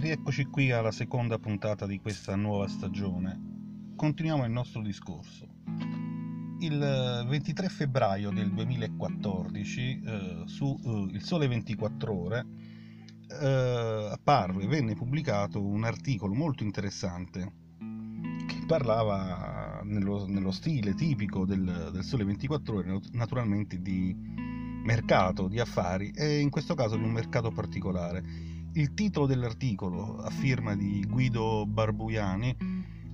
Rieccoci qui alla seconda puntata di questa nuova stagione. Continuiamo il nostro discorso. Il 23 febbraio del 2014 su Il Sole 24 Ore apparve e venne pubblicato un articolo molto interessante che parlava nello stile tipico del Sole 24 Ore, naturalmente di mercato, di affari, e in questo caso di un mercato particolare. Il titolo dell'articolo, a firma di Guido Barbuiani,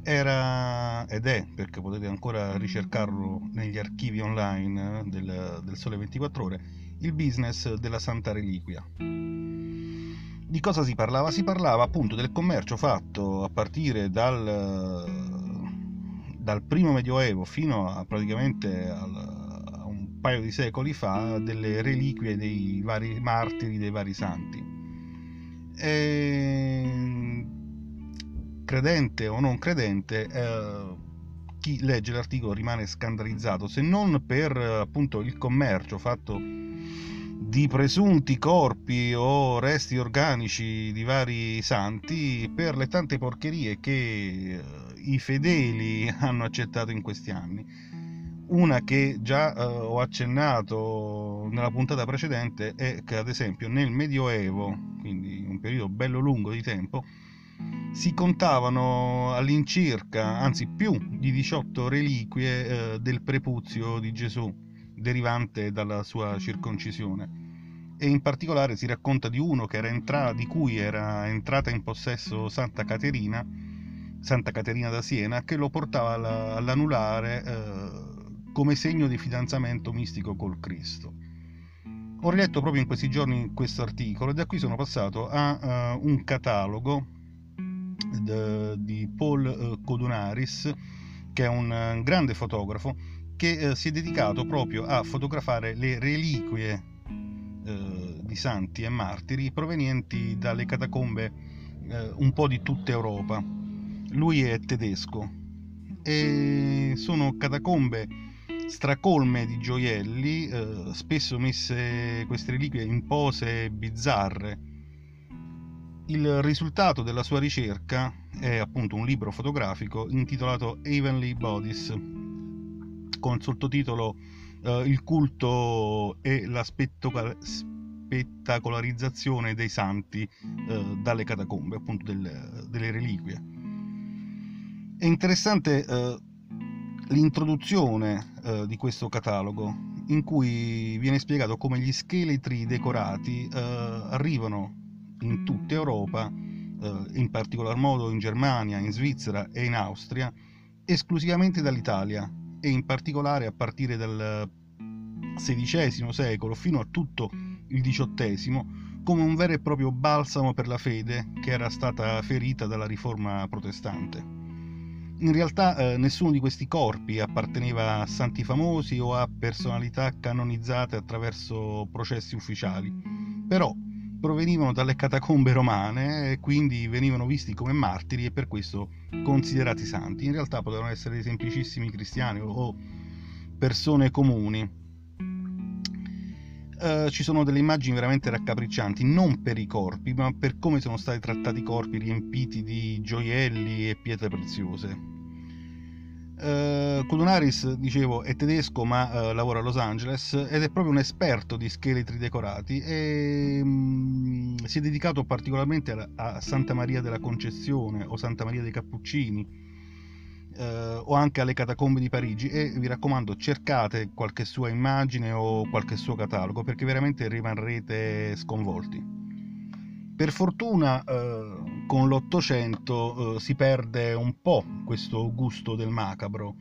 era ed è, perché potete ancora ricercarlo negli archivi online del Sole 24 Ore, il business della Santa Reliquia. Di cosa si parlava? Si parlava appunto del commercio fatto a partire dal primo Medioevo fino a praticamente a un paio di secoli fa, delle reliquie dei vari martiri, dei vari santi. E, credente o non credente, chi legge l'articolo rimane scandalizzato, se non per appunto il commercio fatto di presunti corpi o resti organici di vari santi, per le tante porcherie che i fedeli hanno accettato in questi anni. Una che già ho accennato nella puntata precedente è che, ad esempio, nel Medioevo, quindi un periodo bello lungo di tempo, si contavano all'incirca, anzi più di 18 reliquie del prepuzio di Gesù derivante dalla sua circoncisione, e in particolare si racconta di uno che di cui era entrata in possesso Santa Caterina da Siena, che lo portava all'anulare come segno di fidanzamento mistico col Cristo. Ho riletto proprio in questi giorni questo articolo e da qui sono passato a un catalogo di Paul Koudounaris, che è un grande fotografo che si è dedicato proprio a fotografare le reliquie di santi e martiri provenienti dalle catacombe un po' di tutta Europa. Lui è tedesco e sono catacombe stracolme di gioielli, spesso messe queste reliquie in pose bizzarre. Il risultato della sua ricerca è appunto un libro fotografico intitolato Heavenly Bodies, con sottotitolo Il culto e la spettacolarizzazione dei santi dalle catacombe, appunto delle reliquie. È interessante l'introduzione di questo catalogo, in cui viene spiegato come gli scheletri decorati arrivano in tutta Europa, in particolar modo in Germania, in Svizzera e in Austria, esclusivamente dall'Italia, e in particolare a partire dal XVI secolo fino a tutto il XVIII, come un vero e proprio balsamo per la fede che era stata ferita dalla Riforma protestante. In realtà nessuno di questi corpi apparteneva a santi famosi o a personalità canonizzate attraverso processi ufficiali, però provenivano dalle catacombe romane e quindi venivano visti come martiri e per questo considerati santi. In realtà potevano essere dei semplicissimi cristiani o persone comuni. Ci sono delle immagini veramente raccapriccianti, non per i corpi, ma per come sono stati trattati i corpi, riempiti di gioielli e pietre preziose. Koudounaris, dicevo, è tedesco, ma lavora a Los Angeles ed è proprio un esperto di scheletri decorati e si è dedicato particolarmente a Santa Maria della Concezione o Santa Maria dei Cappuccini, o anche alle catacombe di Parigi, e vi raccomando, cercate qualche sua immagine o qualche suo catalogo, perché veramente rimarrete sconvolti. Per fortuna con l'Ottocento si perde un po' questo gusto del macabro,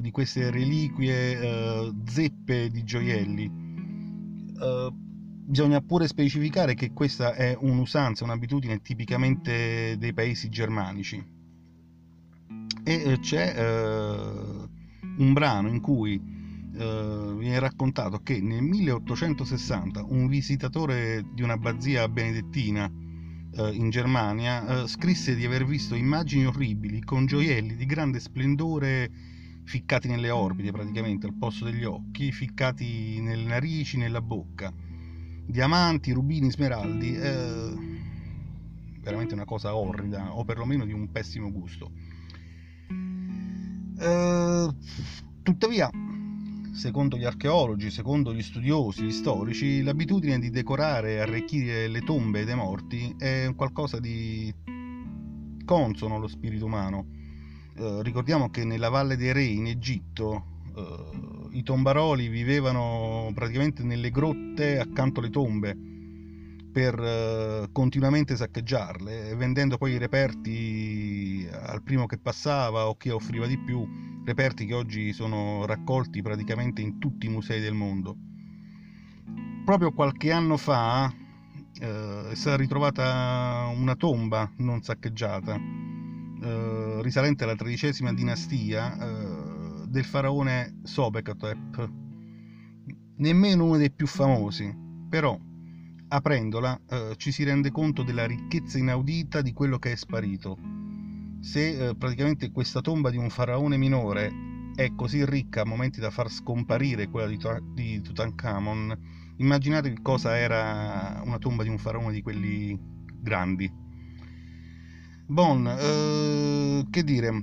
di queste reliquie zeppe di gioielli. Bisogna pure specificare che questa è un'usanza, un'abitudine tipicamente dei paesi germanici. E c'è un brano in cui viene raccontato che nel 1860 un visitatore di un'abbazia benedettina in Germania scrisse di aver visto immagini orribili con gioielli di grande splendore ficcati nelle orbite, praticamente al posto degli occhi, ficcati nelle narici, nella bocca, diamanti, rubini, smeraldi. veramente una cosa orrida, o perlomeno di un pessimo gusto. Tuttavia, secondo gli archeologi, secondo gli studiosi, gli storici, l'abitudine di decorare e arricchire le tombe dei morti è qualcosa di consono allo spirito umano. Ricordiamo che nella Valle dei Re in Egitto i tombaroli vivevano praticamente nelle grotte accanto alle tombe per continuamente saccheggiarle, vendendo poi i reperti al primo che passava o che offriva di più, reperti che oggi sono raccolti praticamente in tutti i musei del mondo. Proprio qualche anno fa è stata ritrovata una tomba non saccheggiata, risalente alla XIII dinastia, del faraone Sobekhotep, nemmeno uno dei più famosi, però aprendola ci si rende conto della ricchezza inaudita di quello che è sparito. Se praticamente questa tomba di un faraone minore è così ricca a momenti da far scomparire quella di Tutankhamon, immaginate che cosa era una tomba di un faraone di quelli grandi. Che dire,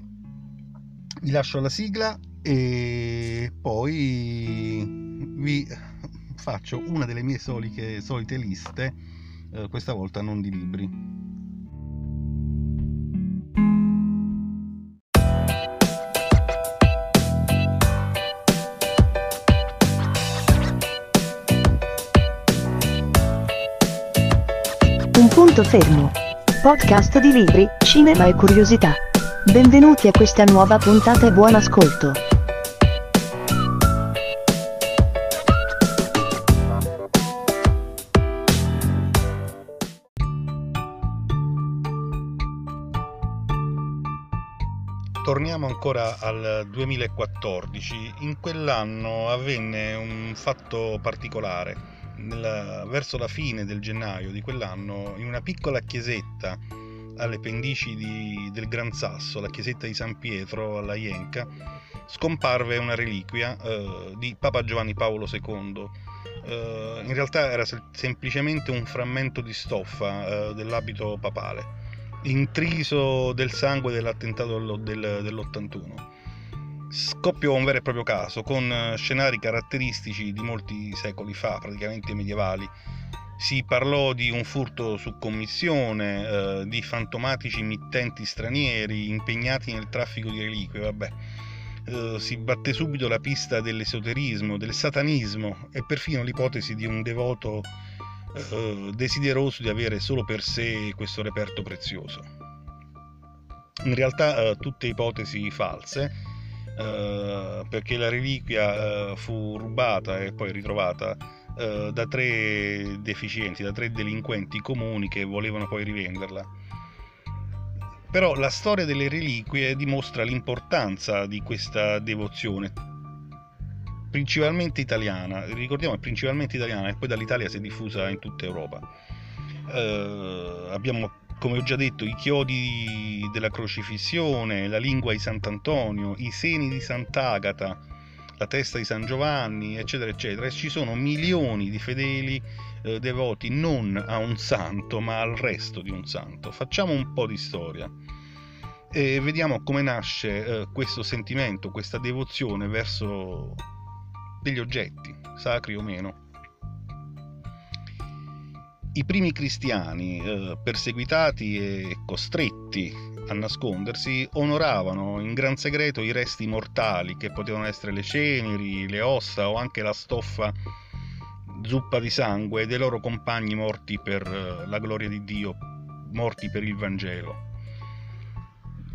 vi lascio alla sigla e poi vi faccio una delle mie solite liste, questa volta non di libri. Un punto fermo. Podcast di libri, cinema e curiosità. Benvenuti a questa nuova puntata e buon ascolto. Torniamo ancora al 2014, in quell'anno avvenne un fatto particolare. Verso la fine del gennaio di quell'anno, in una piccola chiesetta alle pendici del Gran Sasso, la chiesetta di San Pietro alla Ienca, scomparve una reliquia di Papa Giovanni Paolo II. In realtà era semplicemente un frammento di stoffa dell'abito papale, intriso del sangue dell'attentato dell'81. Scoppiò un vero e proprio caso, con scenari caratteristici di molti secoli fa, praticamente medievali. Si parlò di un furto su commissione, di fantomatici mittenti stranieri impegnati nel traffico di reliquie, si batté subito la pista dell'esoterismo, del satanismo e perfino l'ipotesi di un devoto desideroso di avere solo per sé questo reperto prezioso. In realtà tutte ipotesi false, perché la reliquia fu rubata e poi ritrovata da tre deficienti, da tre delinquenti comuni che volevano poi rivenderla. Però la storia delle reliquie dimostra l'importanza di questa devozione, principalmente italiana. Ricordiamo che è principalmente italiana e poi dall'Italia si è diffusa in tutta Europa. Abbiamo, come ho già detto, i chiodi della crocifissione, la lingua di Sant'Antonio, i seni di Sant'Agata, la testa di San Giovanni, eccetera eccetera, e ci sono milioni di fedeli devoti non a un santo ma al resto di un santo. Facciamo un po' di storia e vediamo come nasce questo sentimento, questa devozione verso degli oggetti, sacri o meno. I primi cristiani, perseguitati e costretti a nascondersi, onoravano in gran segreto i resti mortali, che potevano essere le ceneri, le ossa o anche la stoffa zuppa di sangue dei loro compagni morti per la gloria di Dio, morti per il Vangelo.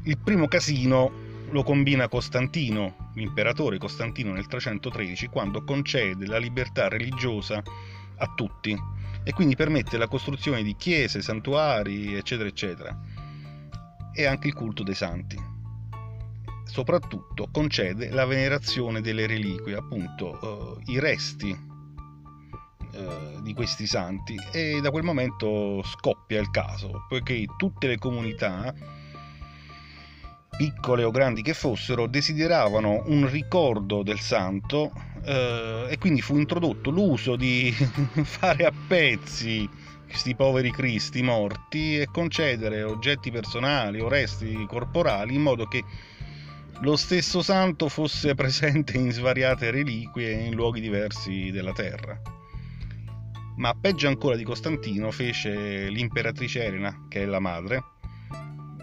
Il primo casino lo combina Costantino, l'imperatore Costantino, nel 313, quando concede la libertà religiosa a tutti e quindi permette la costruzione di chiese, santuari, eccetera eccetera, e anche il culto dei santi. Soprattutto concede la venerazione delle reliquie, appunto i resti di questi santi, e da quel momento scoppia il caso, poiché tutte le comunità, piccole o grandi che fossero, desideravano un ricordo del santo e quindi fu introdotto l'uso di fare a pezzi questi poveri cristi morti e concedere oggetti personali o resti corporali, in modo che lo stesso santo fosse presente in svariate reliquie in luoghi diversi della terra. Ma peggio ancora di Costantino fece l'imperatrice Elena, che è la madre,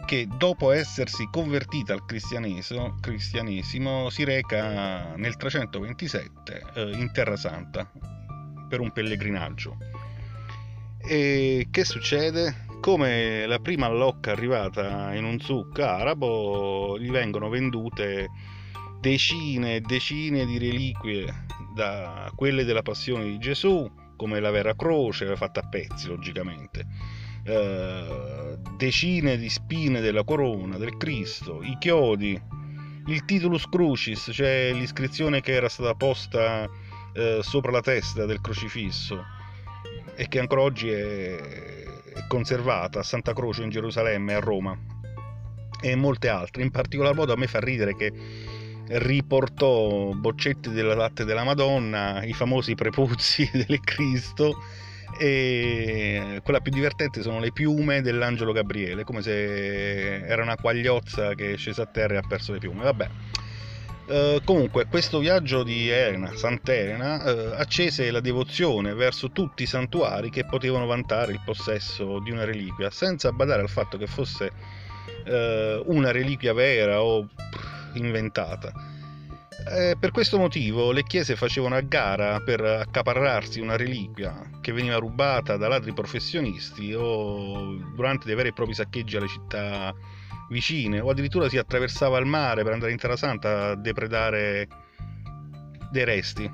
che dopo essersi convertita al cristianesimo si reca nel 327 in Terra Santa per un pellegrinaggio. E che succede? Come la prima allocca arrivata in un souk arabo, gli vengono vendute decine e decine di reliquie, da quelle della Passione di Gesù, come la vera croce fatta a pezzi logicamente, decine di spine della corona del Cristo, i chiodi, il titulus crucis, cioè l'iscrizione che era stata posta sopra la testa del crocifisso e che ancora oggi è conservata a Santa Croce in Gerusalemme, a Roma, e molte altre. In particolar modo a me fa ridere che riportò boccetti della latte della Madonna, i famosi prepuzzi del Cristo, e quella più divertente sono le piume dell'angelo Gabriele, come se era una quagliozza che è scesa a terra e ha perso le piume. Vabbè, comunque questo viaggio di Elena, Sant'Elena, accese la devozione verso tutti i santuari che potevano vantare il possesso di una reliquia, senza badare al fatto che fosse una reliquia vera o inventata. Per questo motivo le chiese facevano a gara per accaparrarsi una reliquia che veniva rubata da ladri professionisti o durante dei veri e propri saccheggi alle città vicine, o addirittura si attraversava il mare per andare in Terra Santa a depredare dei resti.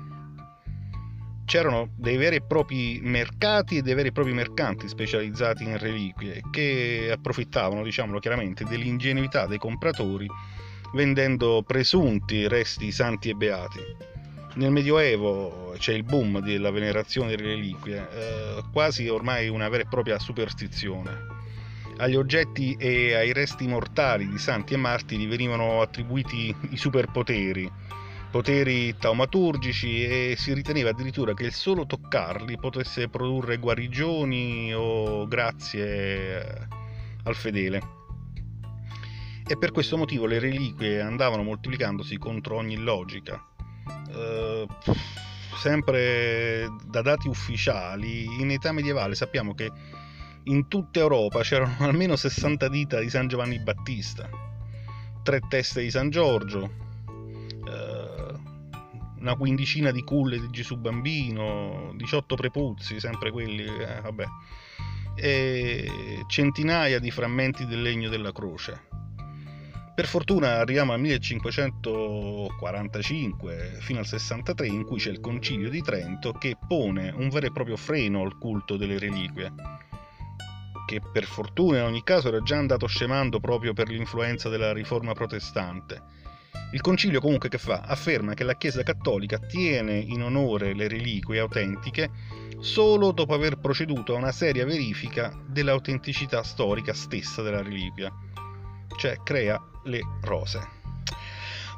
C'erano dei veri e propri mercati e dei veri e propri mercanti specializzati in reliquie che approfittavano, diciamolo chiaramente, dell'ingenuità dei compratori, vendendo presunti resti santi e beati. Nel Medioevo c'è il boom della venerazione delle reliquie, quasi ormai una vera e propria superstizione. Agli oggetti e ai resti mortali di santi e martiri venivano attribuiti i superpoteri, poteri taumaturgici, e si riteneva addirittura che il solo toccarli potesse produrre guarigioni o grazie al fedele. E per questo motivo le reliquie andavano moltiplicandosi contro ogni logica. Sempre da dati ufficiali, in età medievale sappiamo che in tutta Europa c'erano almeno 60 dita di San Giovanni Battista, 3 teste di San Giorgio, una quindicina di culle di Gesù Bambino, 18 prepuzzi, sempre quelli, e centinaia di frammenti del legno della croce. Per fortuna arriviamo al 1545 fino al 63, in cui c'è il Concilio di Trento che pone un vero e proprio freno al culto delle reliquie, che per fortuna in ogni caso era già andato scemando proprio per l'influenza della riforma protestante. Il concilio comunque che fa? Afferma che la Chiesa Cattolica tiene in onore le reliquie autentiche solo dopo aver proceduto a una seria verifica dell'autenticità storica stessa della reliquia, cioè crea le rose.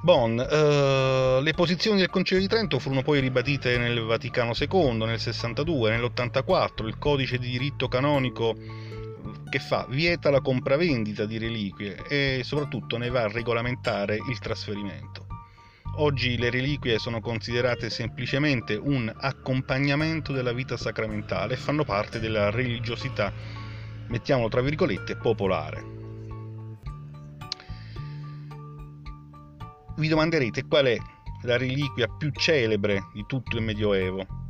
Le posizioni del Concilio di Trento furono poi ribadite nel Vaticano II, nel 62, nell'84, il codice di diritto canonico che fa? Vieta la compravendita di reliquie e soprattutto ne va a regolamentare il trasferimento. Oggi le reliquie sono considerate semplicemente un accompagnamento della vita sacramentale e fanno parte della religiosità, mettiamolo tra virgolette, popolare. Vi domanderete qual è la reliquia più celebre di tutto il Medioevo.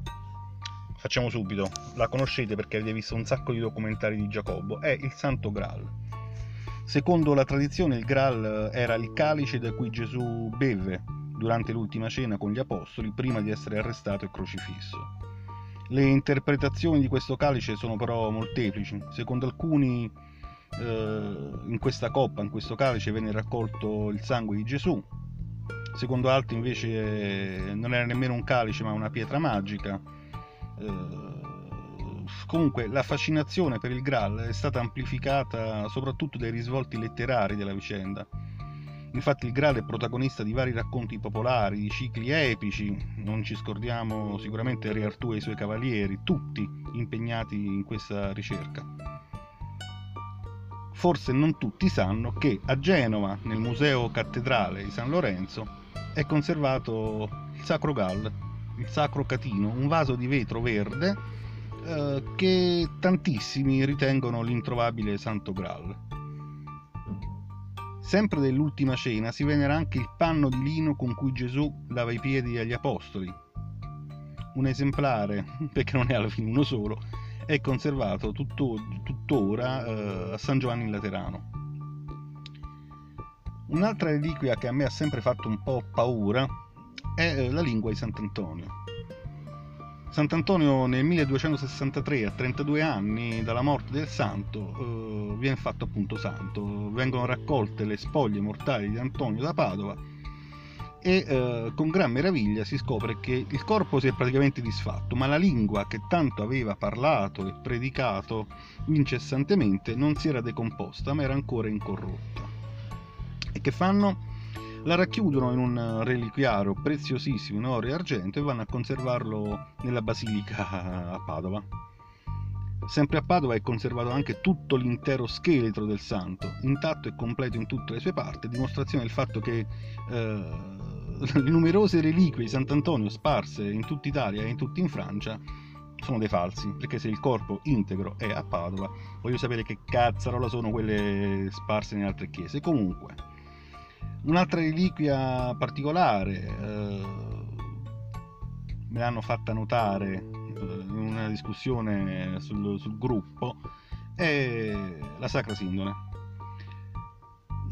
Facciamo subito, la conoscete perché avete visto un sacco di documentari di Giacobbo, è il Santo Graal. Secondo la tradizione il Graal era il calice da cui Gesù beve durante l'ultima cena con gli apostoli prima di essere arrestato e crocifisso. Le interpretazioni di questo calice sono però molteplici. Secondo alcuni in questa coppa, in questo calice, venne raccolto il sangue di Gesù. Secondo altri invece non era nemmeno un calice ma una pietra magica. Comunque la fascinazione per il Graal è stata amplificata soprattutto dai risvolti letterari della vicenda. Infatti il Graal è protagonista di vari racconti popolari, di cicli epici, non ci scordiamo sicuramente Re Artù e i suoi cavalieri, tutti impegnati in questa ricerca. Forse non tutti sanno che a Genova, nel Museo Cattedrale di San Lorenzo, è conservato il Sacro Graal, il Sacro Catino, un vaso di vetro verde che tantissimi ritengono l'introvabile Santo Graal. Sempre dell'ultima cena si venera anche il panno di lino con cui Gesù lava i piedi agli apostoli. Un esemplare, perché non è alla fine uno solo, è conservato tuttora a San Giovanni in Laterano. Un'altra reliquia che a me ha sempre fatto un po' paura è la lingua di Sant'Antonio. Sant'Antonio nel 1263, a 32 anni dalla morte del santo, viene fatto appunto santo. Vengono raccolte le spoglie mortali di Antonio da Padova e con gran meraviglia si scopre che il corpo si è praticamente disfatto, ma la lingua che tanto aveva parlato e predicato incessantemente non si era decomposta, ma era ancora incorrotta. E che fanno? La racchiudono in un reliquiario preziosissimo in oro e argento e vanno a conservarlo nella basilica a Padova. Sempre a Padova è conservato anche tutto l'intero scheletro del santo, intatto e completo in tutte le sue parti, dimostrazione del fatto che le numerose reliquie di Sant'Antonio sparse in tutta Italia e in tutta in Francia sono dei falsi, perché se il corpo integro è a Padova, voglio sapere che cazzarola sono quelle sparse in altre chiese. Comunque, un'altra reliquia particolare, me l'hanno fatta notare in una discussione sul gruppo, è la Sacra Cintola.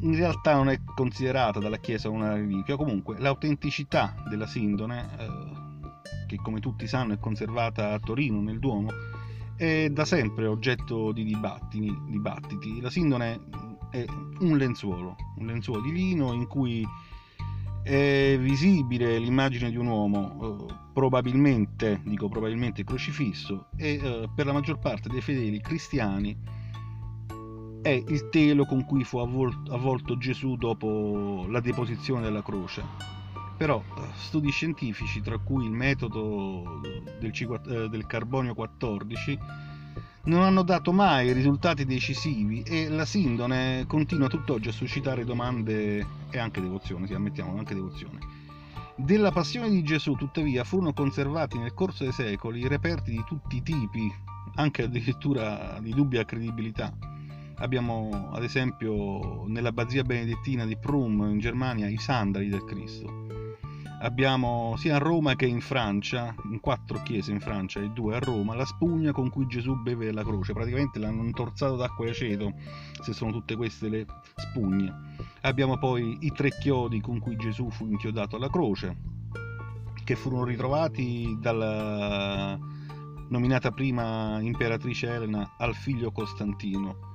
In realtà non è considerata dalla Chiesa una reliquia, comunque l'autenticità della Cintola, che come tutti sanno è conservata a Torino nel Duomo, è da sempre oggetto di dibattiti. La Cintola è un lenzuolo di lino in cui è visibile l'immagine di un uomo, probabilmente crocifisso, e per la maggior parte dei fedeli cristiani è il telo con cui fu avvolto Gesù dopo la deposizione della croce. Però studi scientifici, tra cui il metodo del carbonio 14, non hanno dato mai risultati decisivi e la Sindone continua tutt'oggi a suscitare domande e anche devozione, sì, ammettiamolo, anche devozione. Della passione di Gesù, tuttavia, furono conservati nel corso dei secoli reperti di tutti i tipi, anche addirittura di dubbia credibilità. Abbiamo, ad esempio, nell'abbazia benedettina di Prum, in Germania, i sandali del Cristo. Abbiamo sia a Roma che in Francia, in 4 chiese in Francia e 2 a Roma, la spugna con cui Gesù beve la croce, praticamente l'hanno intorzato d'acqua e aceto, se sono tutte queste le spugne. Abbiamo poi i 3 chiodi con cui Gesù fu inchiodato alla croce, che furono ritrovati dalla nominata prima imperatrice Elena al figlio Costantino.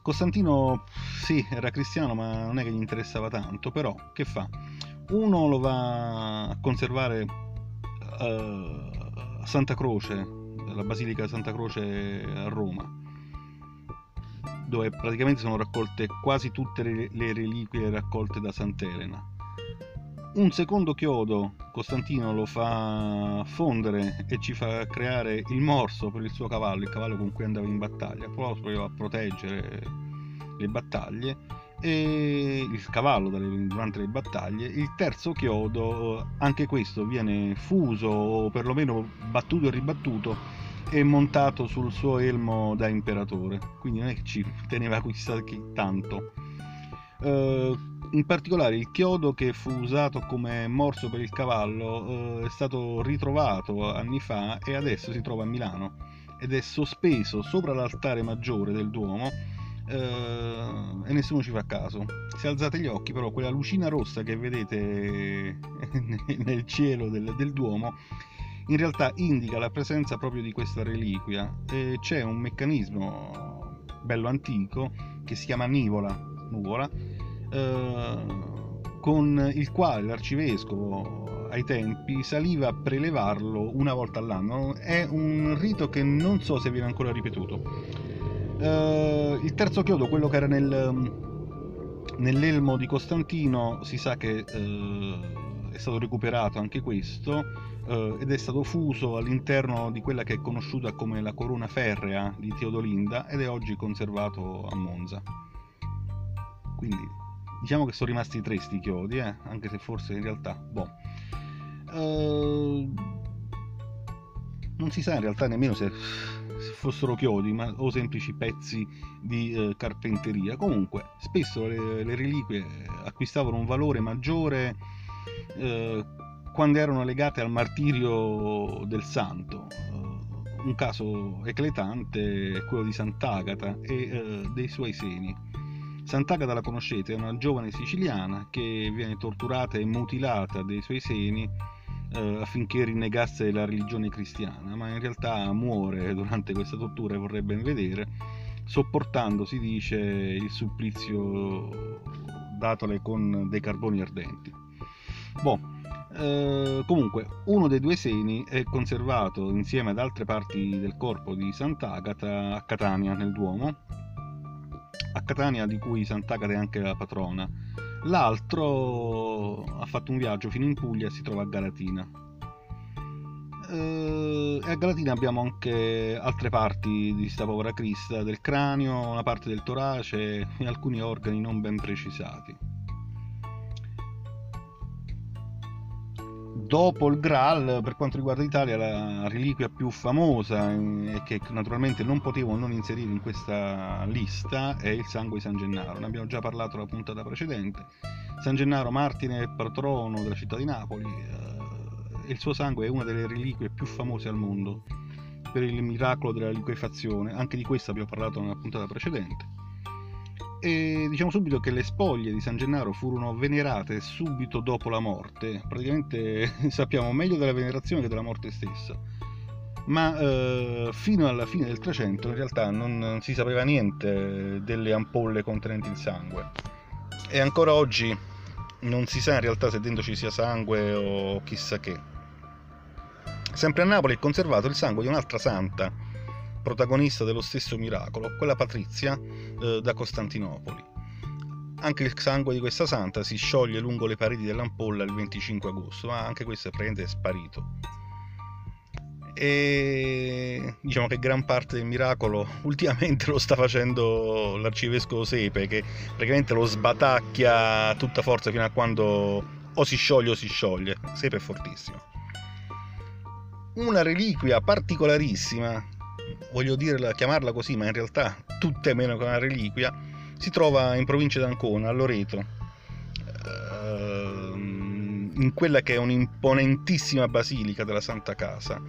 Costantino sì, era cristiano, ma non è che gli interessava tanto, però che fa? Uno lo va a conservare a Santa Croce, la Basilica Santa Croce a Roma, dove praticamente sono raccolte quasi tutte le reliquie raccolte da Sant'Elena. Un secondo chiodo Costantino lo fa fondere e ci fa creare il morso per il suo cavallo, il cavallo con cui andava in battaglia, poi voleva proteggere le battaglie e il cavallo durante le battaglie. Il terzo chiodo, anche questo, viene fuso o perlomeno battuto e ribattuto e montato sul suo elmo da imperatore, quindi non è che ci teneva chissà che tanto. In particolare il chiodo che fu usato come morso per il cavallo è stato ritrovato anni fa e adesso si trova a Milano ed è sospeso sopra l'altare maggiore del Duomo. E nessuno ci fa caso. Se alzate gli occhi, però, quella lucina rossa che vedete nel cielo del Duomo in realtà indica la presenza proprio di questa reliquia. E c'è un meccanismo bello antico che si chiama nuvola, con il quale l'arcivescovo ai tempi saliva a prelevarlo una volta all'anno. È un rito che non so se viene ancora ripetuto. Il terzo chiodo, quello che era nel Nell'elmo di Costantino si sa che è stato recuperato anche questo ed è stato fuso all'interno di quella che è conosciuta come la corona ferrea di Teodolinda ed è oggi conservato a Monza. Quindi diciamo che sono rimasti tre sti chiodi, anche se forse in realtà non si sa in realtà nemmeno se fossero chiodi o semplici pezzi di carpenteria. Comunque spesso le reliquie acquistavano un valore maggiore quando erano legate al martirio del santo. Un caso eclatante è quello di Sant'Agata e dei suoi seni. Sant'Agata la conoscete, è una giovane siciliana che viene torturata e mutilata dei suoi seni affinché rinnegasse la religione cristiana, ma in realtà muore durante questa tortura e vorrebbe vedere, sopportando, si dice, il supplizio datole con dei carboni ardenti. Comunque uno dei due seni è conservato insieme ad altre parti del corpo di Sant'Agata a Catania, nel Duomo, a Catania di cui Sant'Agata è anche la patrona. L'altro ha fatto un viaggio fino in Puglia e si trova a Galatina. E a Galatina abbiamo anche altre parti di sta povera Crista, del cranio, una parte del torace e alcuni organi non ben precisati. Dopo il Graal, per quanto riguarda l'Italia, la reliquia più famosa e che naturalmente non potevo non inserire in questa lista è il sangue di San Gennaro. Ne abbiamo già parlato nella puntata precedente. San Gennaro, martire e patrono della città di Napoli, il suo sangue è una delle reliquie più famose al mondo per il miracolo della liquefazione. Anche di questa abbiamo parlato nella puntata precedente. E diciamo subito che le spoglie di San Gennaro furono venerate subito dopo la morte. Praticamente sappiamo meglio della venerazione che della morte stessa, ma fino alla fine del 300 in realtà non si sapeva niente delle ampolle contenenti il sangue, e ancora oggi non si sa in realtà se dentro ci sia sangue o chissà che. Sempre a Napoli è conservato il sangue di un'altra santa protagonista dello stesso miracolo, quella patrizia da Costantinopoli. Anche il sangue di questa santa si scioglie lungo le pareti dell'ampolla il 25 agosto, ma anche questo è sparito. E diciamo che gran parte del miracolo ultimamente lo sta facendo l'arcivescovo Sepe, che praticamente lo sbatacchia a tutta forza fino a quando o si scioglie o si scioglie. Sepe è fortissimo. Una reliquia particolarissima, chiamarla così, ma in realtà tutte meno che una reliquia, si trova in provincia d'Ancona, a Loreto, in quella che è un'imponentissima basilica della Santa Casa.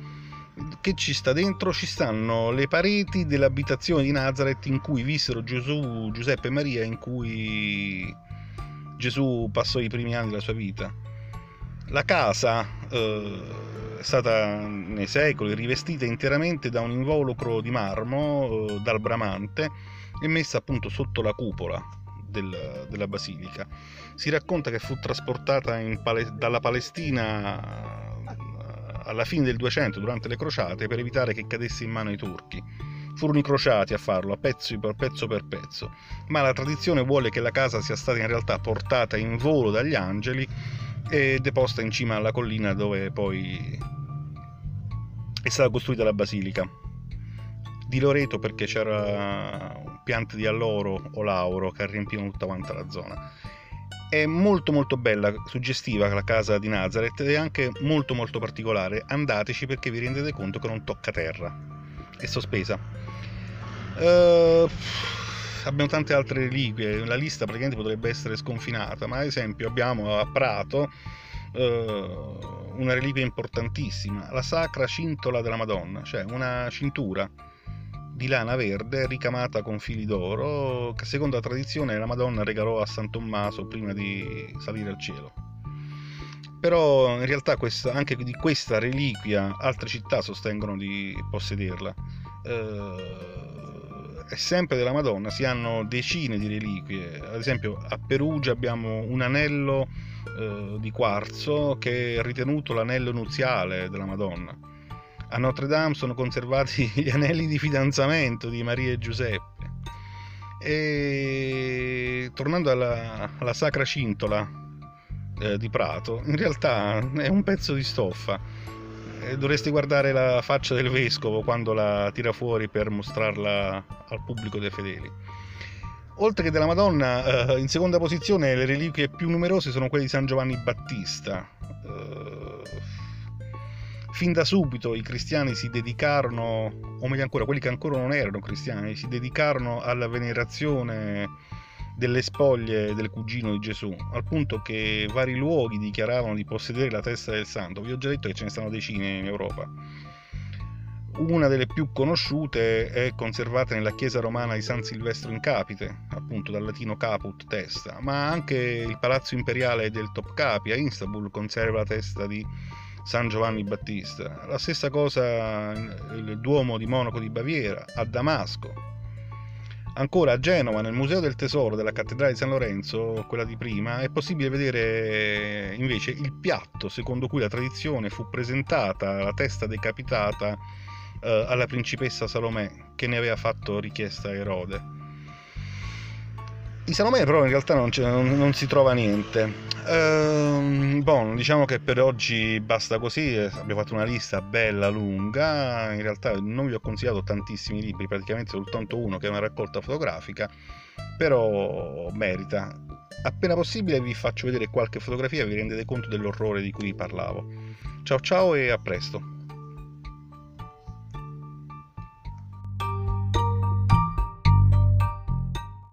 Che ci sta dentro? Ci stanno le pareti dell'abitazione di Nazareth in cui vissero Gesù, Giuseppe e Maria, in cui Gesù passò i primi anni della sua vita. La casa è stata nei secoli rivestita interamente da un involucro di marmo dal Bramante e messa appunto sotto la cupola della basilica. Si racconta che fu trasportata dalla Palestina alla fine del 200 durante le crociate per evitare che cadesse in mano ai turchi. Furono i crociati a farlo a pezzo per pezzo, ma la tradizione vuole che la casa sia stata in realtà portata in volo dagli angeli e deposta in cima alla collina dove poi è stata costruita la basilica di Loreto, perché c'era piante di alloro o lauro che riempivano tutta quanta la zona. È molto molto bella, suggestiva la casa di Nazareth, e anche molto molto particolare. Andateci perché vi rendete conto che non tocca terra, è sospesa. Abbiamo tante altre reliquie, la lista praticamente potrebbe essere sconfinata, ma ad esempio abbiamo a Prato una reliquia importantissima, la Sacra Cintola della Madonna, cioè una cintura di lana verde ricamata con fili d'oro che secondo la tradizione la Madonna regalò a San Tommaso prima di salire al cielo. Però in realtà anche di questa reliquia altre città sostengono di possederla. E sempre della Madonna si hanno decine di reliquie. Ad esempio a Perugia abbiamo un anello di quarzo che è ritenuto l'anello nuziale della Madonna. A Notre Dame sono conservati gli anelli di fidanzamento di Maria e Giuseppe, E tornando alla Sacra Cintola di Prato, in realtà è un pezzo di stoffa. Dovresti guardare la faccia del vescovo quando la tira fuori per mostrarla al pubblico dei fedeli. Oltre che della Madonna, in seconda posizione le reliquie più numerose sono quelle di San Giovanni Battista. Fin da subito i cristiani si dedicarono, o meglio ancora, quelli che ancora non erano cristiani, si dedicarono alla venerazione delle spoglie del cugino di Gesù, al punto che vari luoghi dichiaravano di possedere la testa del santo. Vi ho già detto che ce ne stanno decine in Europa. Una delle più conosciute è conservata nella chiesa romana di San Silvestro in Capite, appunto dal latino caput, testa, ma anche il palazzo imperiale del Topkapi a Istanbul conserva la testa di San Giovanni Battista. La stessa cosa il Duomo di Monaco di Baviera, a Damasco. Ancora a Genova, nel Museo del Tesoro della Cattedrale di San Lorenzo, quella di prima, è possibile vedere invece il piatto secondo cui la tradizione fu presentata la testa decapitata alla principessa Salomè, che ne aveva fatto richiesta a Erode. Di Salomè però in realtà non si trova niente. Diciamo che per oggi basta così. Abbiamo fatto una lista bella lunga. In realtà non vi ho consigliato tantissimi libri, praticamente soltanto uno, che è una raccolta fotografica, però merita. Appena possibile vi faccio vedere qualche fotografia e vi rendete conto dell'orrore di cui parlavo. Ciao ciao e a presto.